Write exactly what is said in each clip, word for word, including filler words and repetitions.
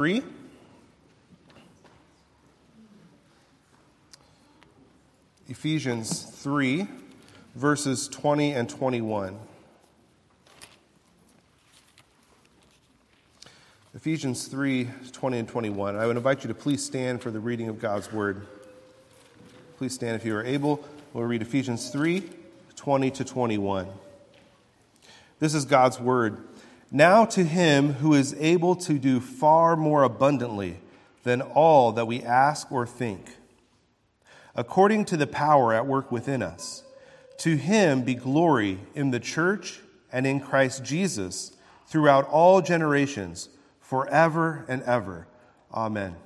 three. Ephesians three, verses twenty and twenty-one. Ephesians three, twenty and twenty-one. I would invite you to please stand for the reading of God's Word. Please stand if you are able. We'll read Ephesians three, twenty to twenty-one. This is God's Word. Now to Him who is able to do far more abundantly than all that we ask or think, according to the power at work within us, to Him be glory in the church and in Christ Jesus throughout all generations, forever and ever. Amen.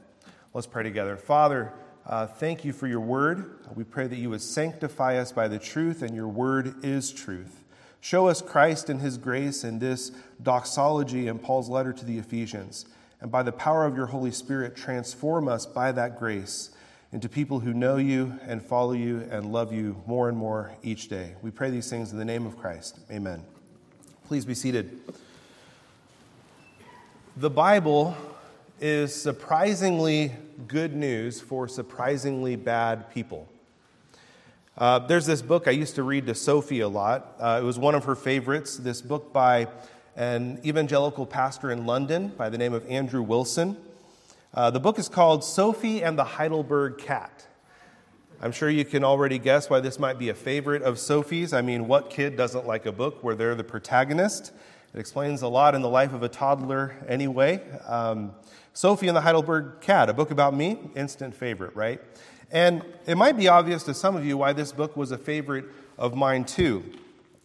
Let's pray together. Father, uh, thank you for your word. We pray that you would sanctify us by the truth, and your word is truth. Show us Christ and his grace in this doxology and Paul's letter to the Ephesians. And by the power of your Holy Spirit, transform us by that grace into people who know you and follow you and love you more and more each day. We pray these things in the name of Christ. Amen. Please be seated. The Bible is surprisingly good news for surprisingly bad people. Uh, there's this book I used to read to Sophie a lot. Uh, it was one of her favorites, this book by an evangelical pastor in London by the name of Andrew Wilson. Uh, the book is called Sophie and the Heidelberg Cat. I'm sure you can already guess why this might be a favorite of Sophie's. I mean, what kid doesn't like a book where they're the protagonist? It explains a lot in the life of a toddler anyway. Um, Sophie and the Heidelberg Cat, a book about me, instant favorite, right? And it might be obvious to some of you why this book was a favorite of mine too.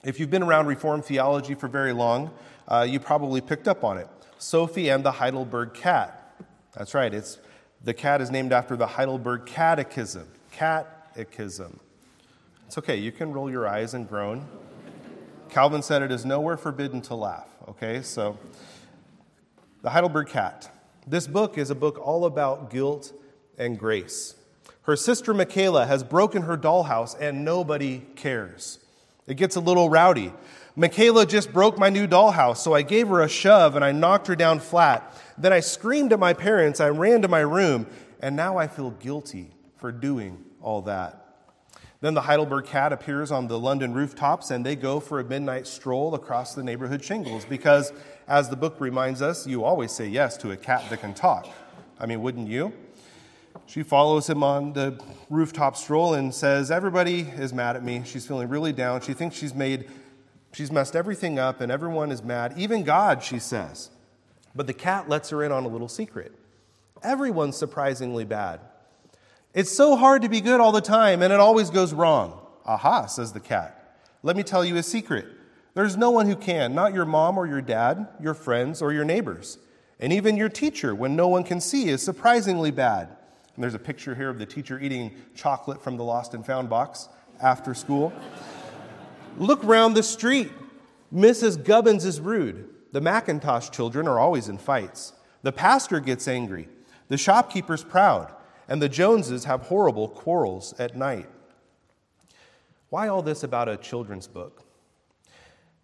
If you've been around Reformed theology for very long, uh, you probably picked up on it. Sophie and the Heidelberg Cat. That's right, it's the cat is named after the Heidelberg Catechism. Catechism. It's okay, you can roll your eyes and groan. Calvin said it is nowhere forbidden to laugh, okay? So, the Heidelberg Cat. This book is a book all about guilt and grace. Her sister Michaela has broken her dollhouse and nobody cares. It gets a little rowdy. Michaela just broke my new dollhouse, so I gave her a shove and I knocked her down flat. Then I screamed at my parents, I ran to my room, and now I feel guilty for doing all that. Then the Heidelberg Cat appears on the London rooftops, and they go for a midnight stroll across the neighborhood shingles because, as the book reminds us, you always say yes to a cat that can talk. I mean, wouldn't you? She follows him on the rooftop stroll and says, everybody is mad at me. She's feeling really down. She thinks she's made, she's messed everything up, and everyone is mad. Even God, she says. But the cat lets her in on a little secret. Everyone's surprisingly bad. It's so hard to be good all the time, and it always goes wrong. Aha, says the cat. Let me tell you a secret. There's no one who can, not your mom or your dad, your friends or your neighbors. And even your teacher, when no one can see, is surprisingly bad. And there's a picture here of the teacher eating chocolate from the lost and found box after school. Look round the street. Missus Gubbins is rude. The Macintosh children are always in fights. The pastor gets angry. The shopkeeper's proud. And the Joneses have horrible quarrels at night. Why all this about a children's book?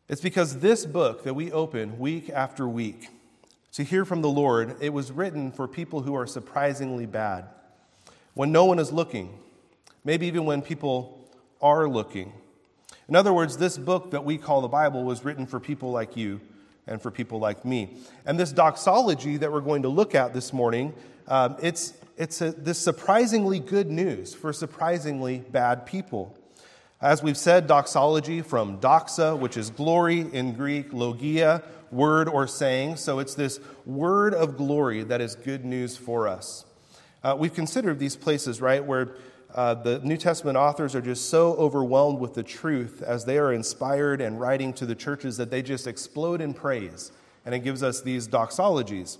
It's because this book that we open week after week to hear from the Lord, it was written for people who are surprisingly bad, when no one is looking, maybe even when people are looking. In other words, this book that we call the Bible was written for people like you and for people like me. And this doxology that we're going to look at this morning, um, it's It's a, this surprisingly good news for surprisingly bad people. As we've said, doxology from doxa, which is glory in Greek, logia, word or saying. So it's this word of glory that is good news for us. Uh, we've considered these places, right, where uh, the New Testament authors are just so overwhelmed with the truth as they are inspired and writing to the churches that they just explode in praise. And it gives us these doxologies,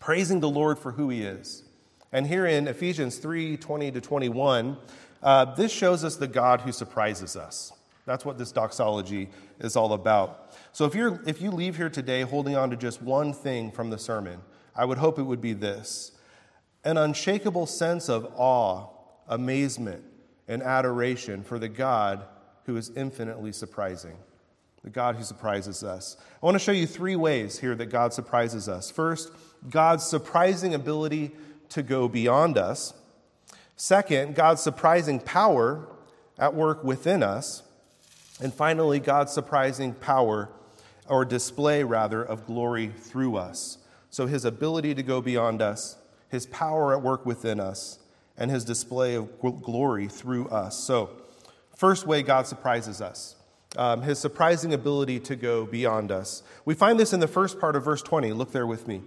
praising the Lord for who he is. And here in Ephesians three, twenty to twenty-one, uh, this shows us the God who surprises us. That's what this doxology is all about. So if you're if you leave here today holding on to just one thing from the sermon, I would hope it would be this: an unshakable sense of awe, amazement, and adoration for the God who is infinitely surprising, the God who surprises us. I want to show you three ways here that God surprises us. First, God's surprising ability to go beyond us. Second, God's surprising power at work within us. And finally, God's surprising power, or display rather, of glory through us. So his ability to go beyond us, his power at work within us, and his display of glory through us. So, first way God surprises us, um, his surprising ability to go beyond us. We find this in the first part of verse twenty. Look there with me.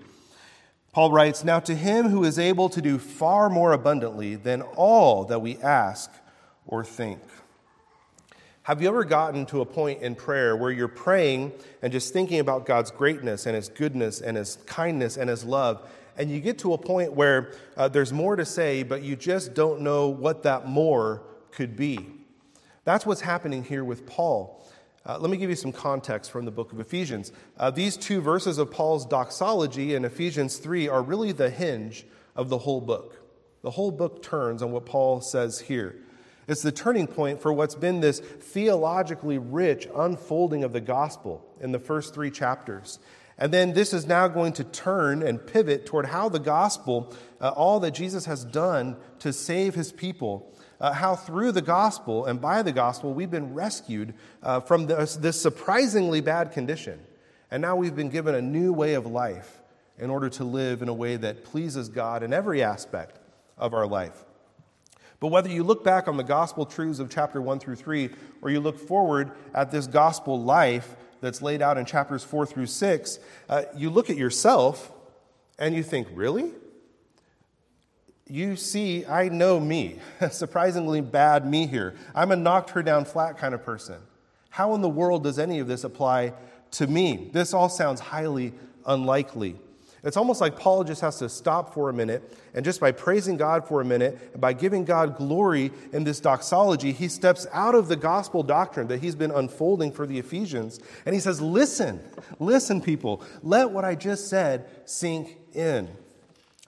Paul writes, "Now to him who is able to do far more abundantly than all that we ask or think." Have you ever gotten to a point in prayer where you're praying and just thinking about God's greatness and his goodness and his kindness and his love, and you get to a point where uh, there's more to say, but you just don't know what that more could be? That's what's happening here with Paul. Uh, let me give you some context from the book of Ephesians. Uh, these two verses of Paul's doxology in Ephesians three are really the hinge of the whole book. The whole book turns on what Paul says here. It's the turning point for what's been this theologically rich unfolding of the gospel in the first three chapters. And then this is now going to turn and pivot toward how the gospel, uh, all that Jesus has done to save his people, uh, how through the gospel and by the gospel we've been rescued uh, from this, this surprisingly bad condition. And now we've been given a new way of life in order to live in a way that pleases God in every aspect of our life. But whether you look back on the gospel truths of chapter one through three, or you look forward at this gospel life that's laid out in chapters four through six, uh, you look at yourself and you think, really? You see, I know me, surprisingly bad me here. I'm a knocked her down flat kind of person. How in the world does any of this apply to me? This all sounds highly unlikely. It's almost like Paul just has to stop for a minute, and just by praising God for a minute, and by giving God glory in this doxology, he steps out of the gospel doctrine that he's been unfolding for the Ephesians, and he says, listen, listen, people, let what I just said sink in.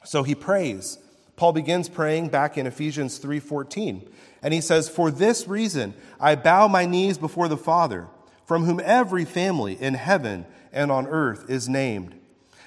So he prays. Paul begins praying back in Ephesians three fourteen, and he says, "For this reason I bow my knees before the Father, from whom every family in heaven and on earth is named,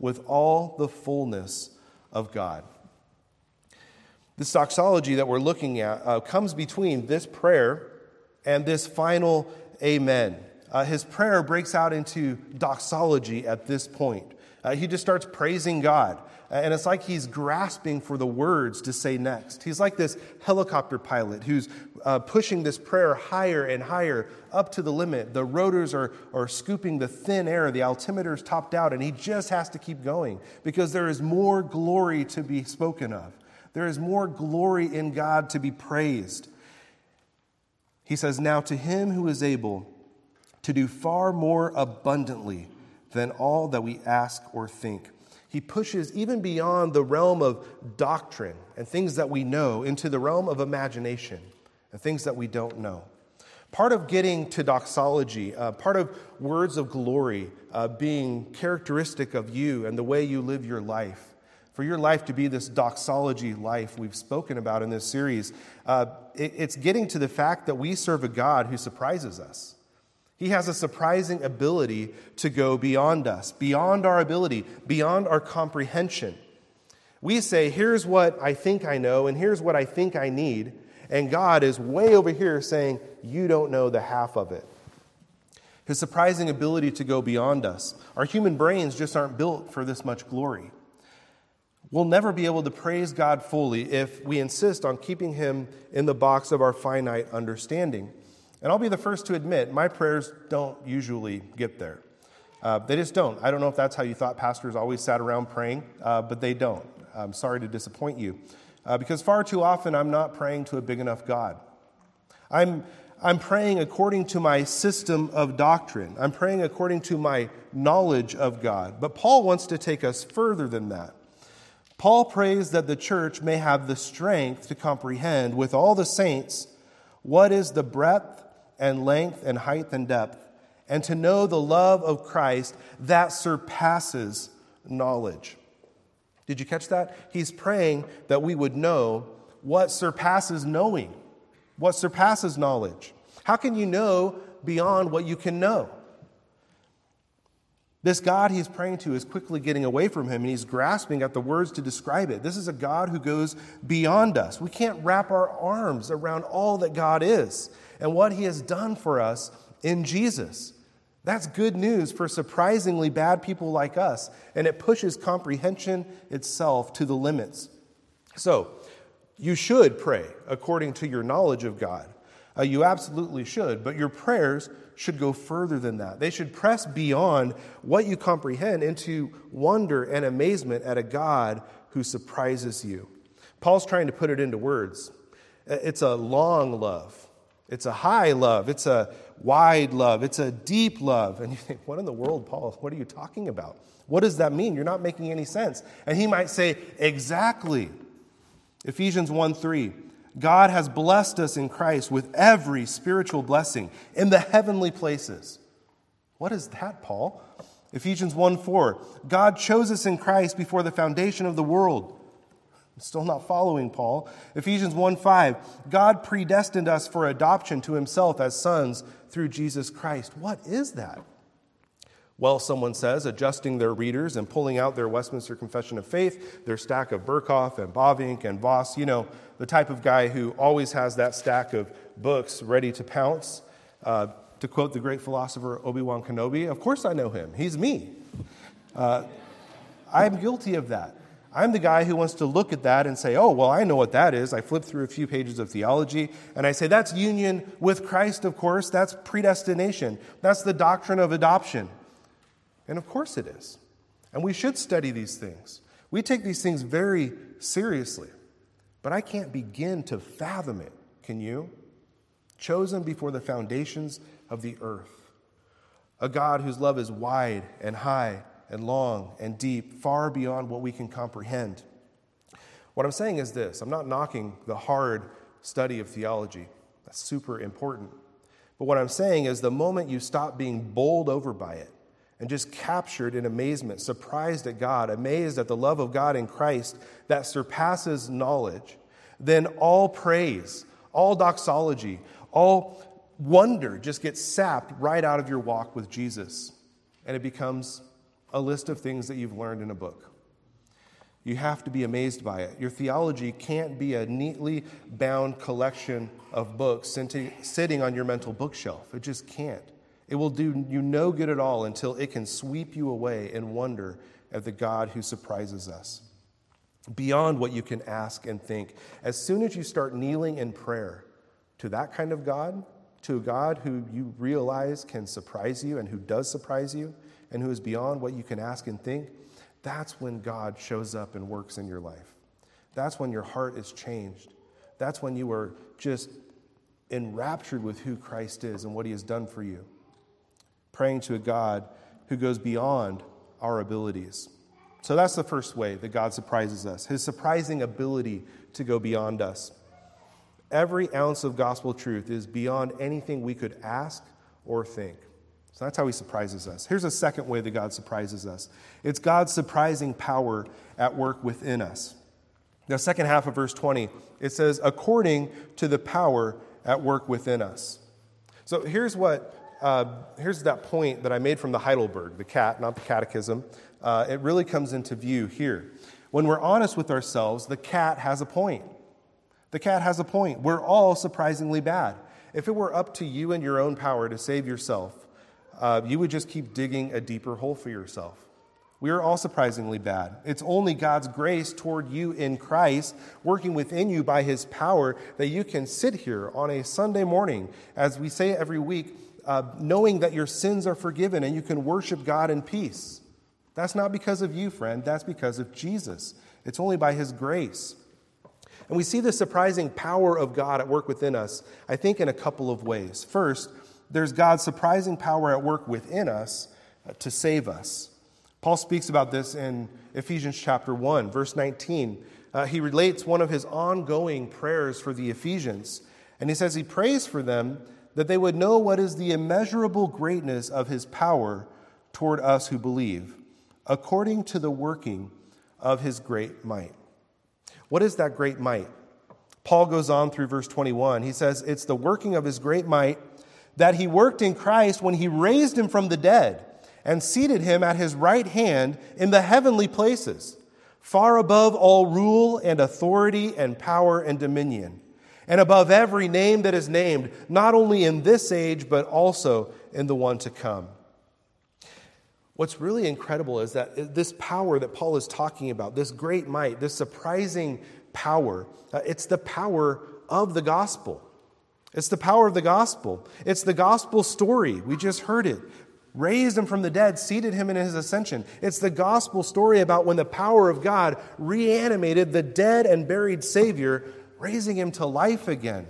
with all the fullness of God." This doxology that we're looking at uh, comes between this prayer and this final amen. Uh, his prayer breaks out into doxology at this point. Uh, he just starts praising God, and it's like he's grasping for the words to say next. He's like this helicopter pilot who's uh, pushing this prayer higher and higher up to the limit. The rotors are, are scooping the thin air. The altimeter's topped out, and he just has to keep going because there is more glory to be spoken of. There is more glory in God to be praised. He says, "Now to him who is able to do far more abundantly than all that we ask or think." He pushes even beyond the realm of doctrine and things that we know into the realm of imagination and things that we don't know. Part of getting to doxology, uh, part of words of glory uh, being characteristic of you and the way you live your life, for your life to be this doxology life we've spoken about in this series, uh, it, it's getting to the fact that we serve a God who surprises us. He has a surprising ability to go beyond us, beyond our ability, beyond our comprehension. We say, here's what I think I know, and here's what I think I need, and God is way over here saying, you don't know the half of it. His surprising ability to go beyond us. Our human brains just aren't built for this much glory. We'll never be able to praise God fully if we insist on keeping him in the box of our finite understanding. And I'll be the first to admit, my prayers don't usually get there. Uh, they just don't. I don't know if that's how you thought pastors always sat around praying, uh, but they don't. I'm sorry to disappoint you. Uh, because far too often, I'm not praying to a big enough God. I'm, I'm praying according to my system of doctrine. I'm praying according to my knowledge of God. But Paul wants to take us further than that. Paul prays that the church may have the strength to comprehend with all the saints what is the breadth and length and height and depth, and to know the love of Christ that surpasses knowledge. Did you catch that? He's praying that we would know what surpasses knowing, what surpasses knowledge. How can you know beyond what you can know? This God he's praying to is quickly getting away from him, and he's grasping at the words to describe it. This is a God who goes beyond us. We can't wrap our arms around all that God is and what he has done for us in Jesus. That's good news for surprisingly bad people like us, and it pushes comprehension itself to the limits. So, you should pray according to your knowledge of God. Uh, you absolutely should, but your prayers should go further than that. They should press beyond what you comprehend into wonder and amazement at a God who surprises you. Paul's trying to put it into words. It's a long love. It's a high love. It's a wide love. It's a deep love. And you think, what in the world, Paul? What are you talking about? What does that mean? You're not making any sense. And he might say, exactly. Ephesians one three. God has blessed us in Christ with every spiritual blessing in the heavenly places. What is that, Paul? Ephesians one four, God chose us in Christ before the foundation of the world. I'm still not following, Paul. Ephesians one five, God predestined us for adoption to himself as sons through Jesus Christ. What is that? Well, someone says, adjusting their readers and pulling out their Westminster Confession of Faith, their stack of Berkhof and Bavinck and Voss, you know, the type of guy who always has that stack of books ready to pounce. Uh, to quote the great philosopher Obi-Wan Kenobi, of course I know him. He's me. Uh, I'm guilty of that. I'm the guy who wants to look at that and say, oh, well, I know what that is. I flip through a few pages of theology, and I say, that's union with Christ, of course. That's predestination. That's the doctrine of adoption. And of course it is. And we should study these things. We take these things very seriously. But I can't begin to fathom it. Can you? Chosen before the foundations of the earth. A God whose love is wide and high and long and deep, far beyond what we can comprehend. What I'm saying is this. I'm not knocking the hard study of theology. That's super important. But what I'm saying is the moment you stop being bowled over by it, and just captured in amazement, surprised at God, amazed at the love of God in Christ that surpasses knowledge, then all praise, all doxology, all wonder just gets sapped right out of your walk with Jesus. And it becomes a list of things that you've learned in a book. You have to be amazed by it. Your theology can't be a neatly bound collection of books sitting on your mental bookshelf. It just can't. It will do you no good at all until it can sweep you away in wonder at the God who surprises us. Beyond what you can ask and think. As soon as you start kneeling in prayer to that kind of God, to a God who you realize can surprise you and who does surprise you and who is beyond what you can ask and think, that's when God shows up and works in your life. That's when your heart is changed. That's when you are just enraptured with who Christ is and what he has done for you. Praying to a God who goes beyond our abilities. So that's the first way that God surprises us, his surprising ability to go beyond us. Every ounce of gospel truth is beyond anything we could ask or think. So that's how he surprises us. Here's a second way that God surprises us. It's God's surprising power at work within us. The second half of verse twenty, it says, according to the power at work within us. So here's what Uh, here's that point that I made from the Heidelberg, the cat, not the catechism. Uh, it really comes into view here. When we're honest with ourselves, the cat has a point. The cat has a point. We're all surprisingly bad. If it were up to you and your own power to save yourself, uh, you would just keep digging a deeper hole for yourself. We are all surprisingly bad. It's only God's grace toward you in Christ, working within you by his power, that you can sit here on a Sunday morning, as we say every week, Uh, knowing that your sins are forgiven and you can worship God in peace. That's not because of you, friend. That's because of Jesus. It's only by his grace. And we see the surprising power of God at work within us, I think, in a couple of ways. First, there's God's surprising power at work within us to save us. Paul speaks about this in Ephesians chapter one, verse nineteen. Uh, he relates one of his ongoing prayers for the Ephesians. And he says he prays for them that they would know what is the immeasurable greatness of his power toward us who believe, according to the working of his great might. What is that great might? Paul goes on through verse twenty-one. He says it's the working of his great might that he worked in Christ when he raised him from the dead and seated him at his right hand in the heavenly places, far above all rule and authority and power and dominion, and above every name that is named, not only in this age, but also in the one to come. What's really incredible is that this power that Paul is talking about, this great might, this surprising power, it's the power of the gospel. It's the power of the gospel. It's the gospel story. We just heard it. Raised him from the dead, seated him in his ascension. It's the gospel story about when the power of God reanimated the dead and buried Savior, raising him to life again.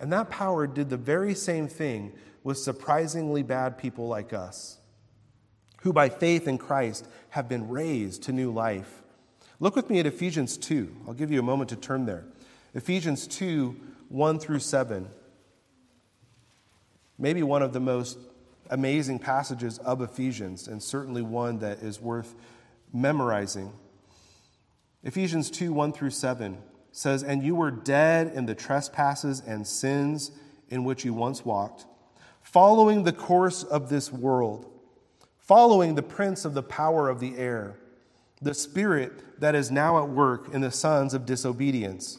And that power did the very same thing with surprisingly bad people like us, who by faith in Christ have been raised to new life. Look with me at Ephesians two. I'll give you a moment to turn there. Ephesians two, one through seven. Maybe one of the most amazing passages of Ephesians, and certainly one that is worth memorizing. Ephesians two, one through seven says, "And you were dead in the trespasses and sins in which you once walked, following the course of this world, following the prince of the power of the air, the spirit that is now at work in the sons of disobedience,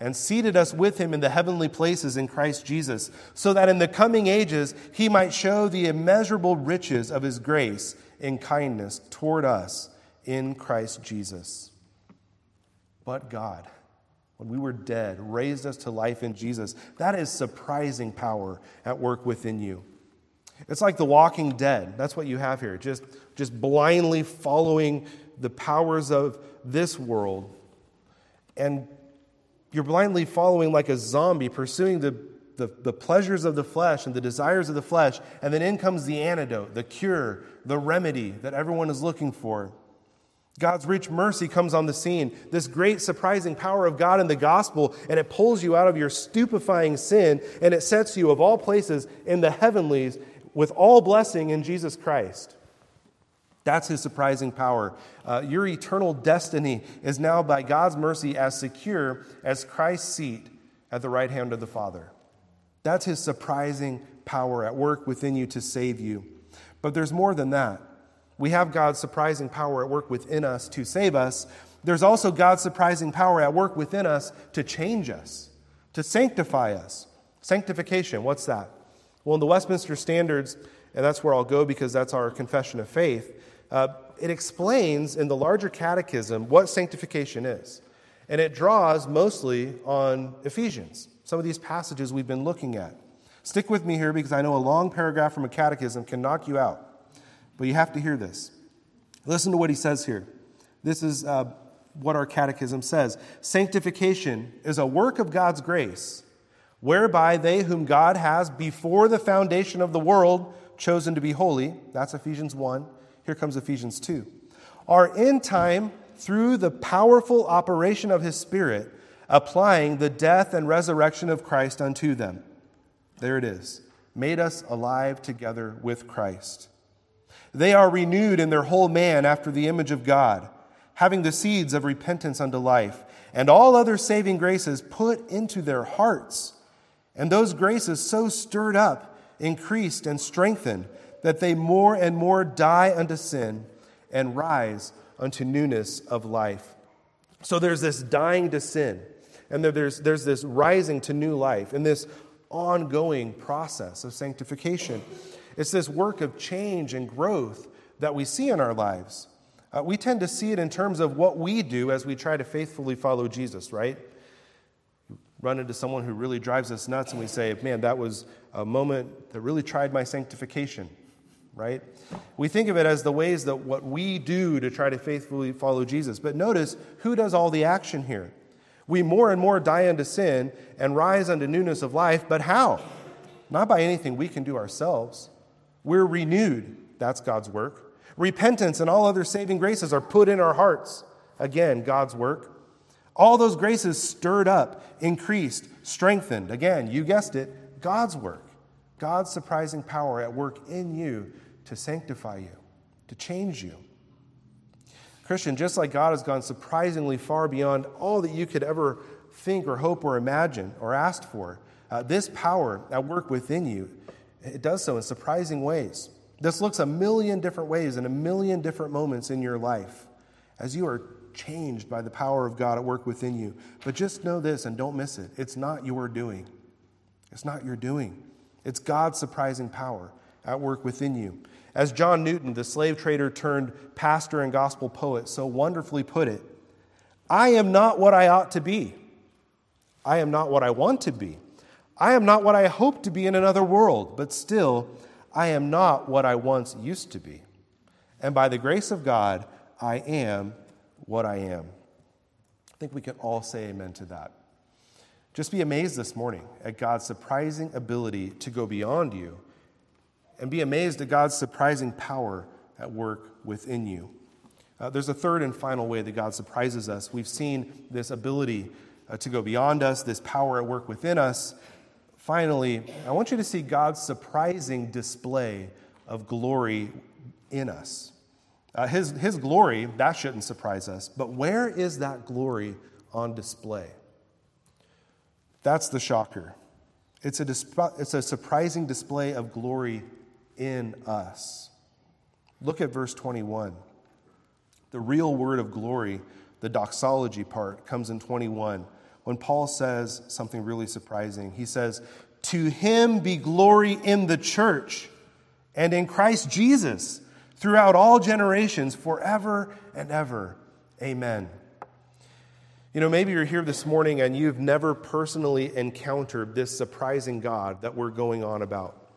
and seated us with him in the heavenly places in Christ Jesus, so that in the coming ages he might show the immeasurable riches of his grace in kindness toward us in Christ Jesus. But God, when we were dead, raised us to life in Jesus." That is surprising power at work within you. It's like the walking dead. That's what you have here. Just, just blindly following the powers of this world, and you're blindly following like a zombie, pursuing the, the, the pleasures of the flesh and the desires of the flesh, and then in comes the antidote, the cure, the remedy that everyone is looking for. God's rich mercy comes on the scene, this great surprising power of God in the gospel, and it pulls you out of your stupefying sin, and it sets you, of all places, in the heavenlies with all blessing in Jesus Christ. That's his surprising power. Uh, your eternal destiny is now, by God's mercy, as secure as Christ's seat at the right hand of the Father. That's his surprising power at work within you to save you. But there's more than that. We have God's surprising power at work within us to save us. There's also God's surprising power at work within us to change us, to sanctify us. Sanctification, what's that? Well, in the Westminster Standards, and that's where I'll go because that's our confession of faith, Uh, it explains in the larger catechism what sanctification is. And it draws mostly on Ephesians, some of these passages we've been looking at. Stick with me here because I know a long paragraph from a catechism can knock you out. But you have to hear this. Listen to what he says here. This is uh, what our catechism says. "Sanctification is a work of God's grace, whereby they whom God has before the foundation of the world chosen to be holy," that's Ephesians one, here comes Ephesians two, "are in time, through the powerful operation of his Spirit, applying the death and resurrection of Christ unto them." There it is. Made us alive together with Christ. "They are renewed in their whole man after the image of God, having the seeds of repentance unto life, and all other saving graces put into their hearts. And those graces so stirred up, increased, and strengthened, that they more and more die unto sin and rise unto newness of life." So there's this dying to sin, and there's, there's this rising to new life, and this ongoing process of sanctification. It's this work of change and growth that we see in our lives. Uh, we tend to see it in terms of what we do as we try to faithfully follow Jesus, right? Run into someone who really drives us nuts and we say, man, that was a moment that really tried my sanctification, right? We think of it as the ways that what we do to try to faithfully follow Jesus. But notice, who does all the action here? We more and more die unto sin and rise unto newness of life, but how? Not by anything we can do ourselves. We're renewed. That's God's work. Repentance and all other saving graces are put in our hearts. Again, God's work. All those graces stirred up, increased, strengthened. Again, you guessed it, God's work. God's surprising power at work in you to sanctify you, to change you. Christian, just like God has gone surprisingly far beyond all that you could ever think or hope or imagine or asked for, uh, this power at work within you, it does so in surprising ways. This looks a million different ways in a million different moments in your life as you are changed by the power of God at work within you. But just know this and don't miss it. It's not your doing. It's not your doing. It's God's surprising power at work within you. As John Newton, the slave trader turned pastor and gospel poet, so wonderfully put it, I am not what I ought to be. I am not what I want to be. I am not what I hope to be in another world, but still, I am not what I once used to be. And by the grace of God, I am what I am. I think we can all say amen to that. Just be amazed this morning at God's surprising ability to go beyond you, and be amazed at God's surprising power at work within you. Uh, there's a third and final way that God surprises us. We've seen this ability uh, to go beyond us, this power at work within us. Finally, I want you to see God's surprising display of glory in us. Uh, his, his glory, that shouldn't surprise us, but where is that glory on display? That's the shocker. It's a, disp- it's a surprising display of glory in us. Look at verse twenty-one. The real word of glory, the doxology part, comes in twenty-one. When Paul says something really surprising, he says, to him be glory in the church and in Christ Jesus throughout all generations, forever and ever. Amen. You know, maybe you're here this morning and you've never personally encountered this surprising God that we're going on about.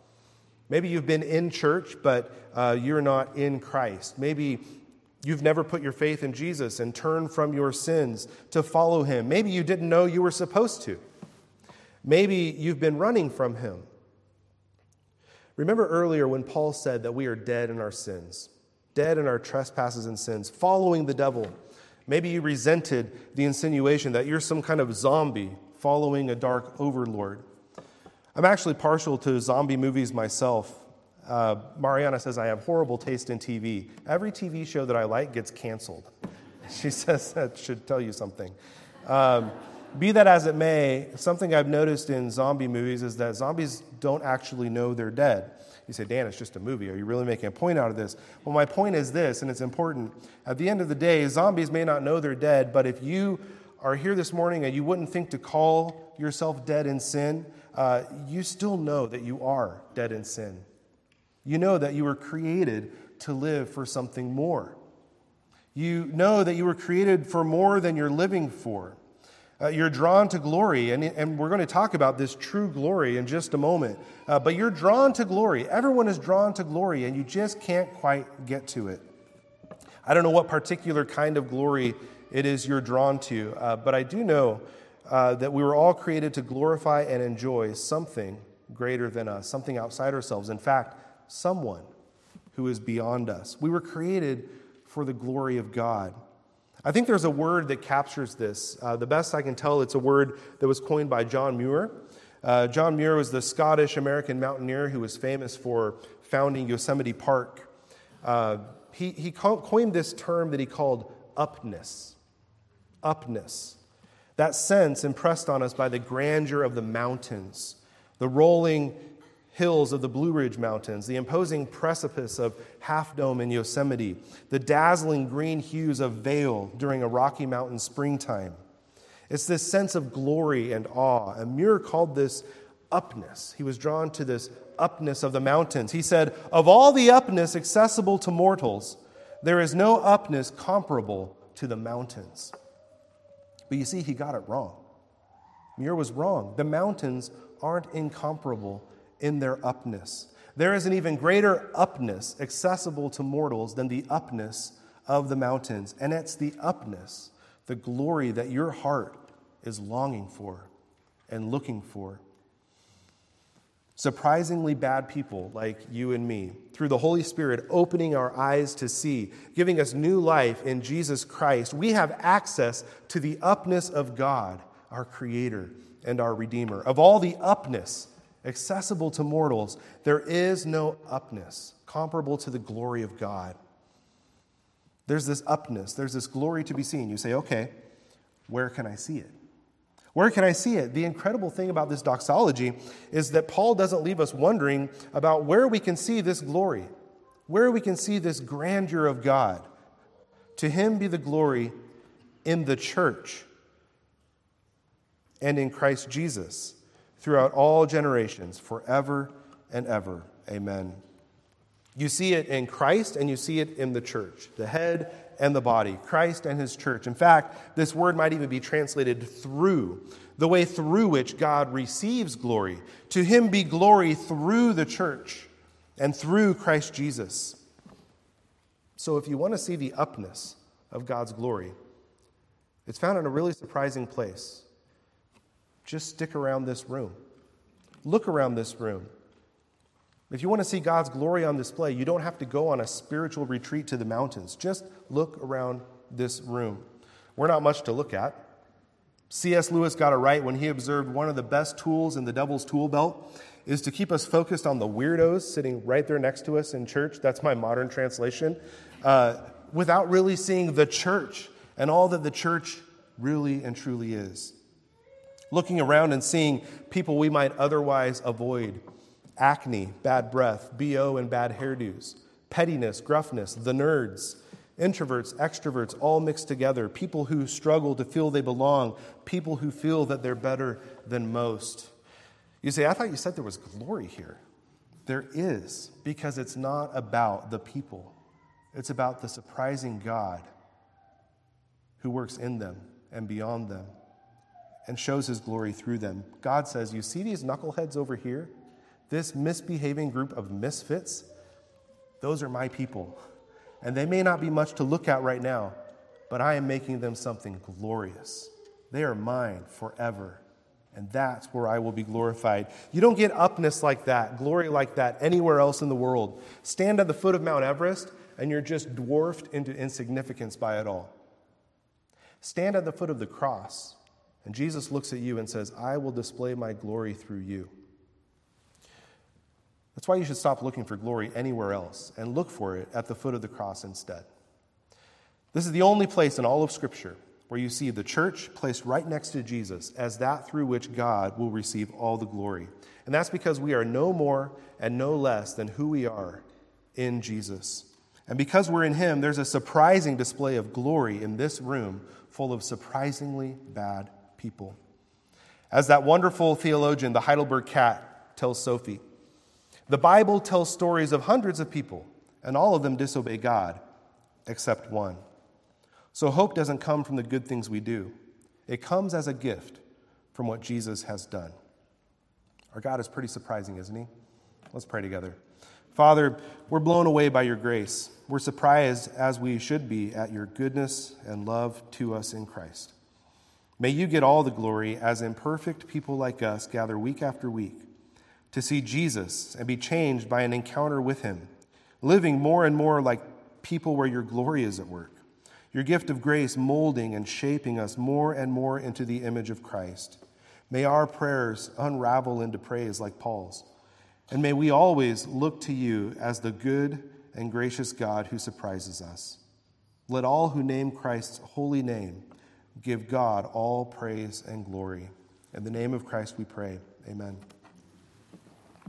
Maybe you've been in church, but uh, you're not in Christ. Maybe you've never put your faith in Jesus and turned from your sins to follow him. Maybe you didn't know you were supposed to. Maybe you've been running from him. Remember earlier when Paul said that we are dead in our sins, dead in our trespasses and sins, following the devil. Maybe you resented the insinuation that you're some kind of zombie following a dark overlord. I'm actually partial to zombie movies myself. Uh, Mariana says, I have horrible taste in T V. Every T V show that I like gets canceled. She says that should tell you something. Um, be that as it may, something I've noticed in zombie movies is that zombies don't actually know they're dead. You say, Dan, it's just a movie. Are you really making a point out of this? Well, my point is this, and it's important. At the end of the day, zombies may not know they're dead, but if you are here this morning and you wouldn't think to call yourself dead in sin, uh, you still know that you are dead in sin. You know that you were created to live for something more. You know that you were created for more than you're living for. Uh, you're drawn to glory, and, and we're going to talk about this true glory in just a moment. Uh, but you're drawn to glory. Everyone is drawn to glory, and you just can't quite get to it. I don't know what particular kind of glory it is you're drawn to, uh, but I do know uh, that we were all created to glorify and enjoy something greater than us, something outside ourselves. In fact, someone who is beyond us. We were created for the glory of God. I think there's a word that captures this. Uh, the best I can tell, it's a word that was coined by John Muir. Uh, John Muir was the Scottish-American mountaineer who was famous for founding Yosemite Park. Uh, he he coined this term that he called upness. Upness. That sense impressed on us by the grandeur of the mountains, the rolling hills of the Blue Ridge Mountains, the imposing precipice of Half Dome in Yosemite, the dazzling green hues of Vale during a Rocky Mountain springtime. It's this sense of glory and awe. And Muir called this upness. He was drawn to this upness of the mountains. He said, of all the upness accessible to mortals, There is no upness comparable to the mountains. But you see, he got it wrong. Muir was wrong. The mountains aren't incomparable in their upness. There is an even greater upness accessible to mortals than the upness of the mountains. And it's the upness, the glory that your heart is longing for and looking for. Surprisingly bad people like you and me, through the Holy Spirit opening our eyes to see, giving us new life in Jesus Christ, we have access to the upness of God, our Creator and our Redeemer. Of all the upness accessible to mortals, there is no upness comparable to the glory of God. There's this upness, there's this glory to be seen. You say, okay, where can I see it? Where can I see it? The incredible thing about this doxology is that Paul doesn't leave us wondering about where we can see this glory, where we can see this grandeur of God. To him be the glory in the church and in Christ Jesus throughout all generations, forever and ever. Amen. You see it in Christ and you see it in the church, the head and the body, Christ and his church. In fact, this word might even be translated through, the way through which God receives glory. To him be glory through the church and through Christ Jesus. So if you want to see the upness of God's glory, it's found in a really surprising place. Just stick around this room. Look around this room. If you want to see God's glory on display, you don't have to go on a spiritual retreat to the mountains. Just look around this room. We're not much to look at. C S Lewis got it right when he observed one of the best tools in the devil's tool belt is to keep us focused on the weirdos sitting right there next to us in church. That's my modern translation. Uh, without really seeing the church and all that the church really and truly is. Looking around and seeing people we might otherwise avoid. Acne, bad breath, B O and bad hairdos, pettiness, gruffness, the nerds, introverts, extroverts, all mixed together, people who struggle to feel they belong, people who feel that they're better than most. You say, I thought you said there was glory here. There is, because it's not about the people. It's about the surprising God who works in them and beyond them and shows his glory through them. God says, you see these knuckleheads over here? This misbehaving group of misfits, those are my people. And they may not be much to look at right now, but I am making them something glorious. They are mine forever. And that's where I will be glorified. You don't get upness like that, glory like that, anywhere else in the world. Stand at the foot of Mount Everest, and you're just dwarfed into insignificance by it all. Stand at the foot of the cross, and Jesus looks at you and says, I will display my glory through you. That's why you should stop looking for glory anywhere else and look for it at the foot of the cross instead. This is the only place in all of Scripture where you see the church placed right next to Jesus as that through which God will receive all the glory. And that's because we are no more and no less than who we are in Jesus. And because we're in him, there's a surprising display of glory in this room full of surprisingly bad people. As that wonderful theologian, the Heidelberg Cat, tells Sophie, the Bible tells stories of hundreds of people, and all of them disobey God, except one. So hope doesn't come from the good things we do. It comes as a gift from what Jesus has done. Our God is pretty surprising, isn't he? Let's pray together. Father, we're blown away by your grace. We're surprised, as we should be, at your goodness and love to us in Christ. May you get all the glory as imperfect people like us gather week after week to see Jesus and be changed by an encounter with him, living more and more like people where your glory is at work, your gift of grace molding and shaping us more and more into the image of Christ. May our prayers unravel into praise like Paul's, and may we always look to you as the good and gracious God who surprises us. Let all who name Christ's holy name give God all praise and glory. In the name of Christ we pray, amen.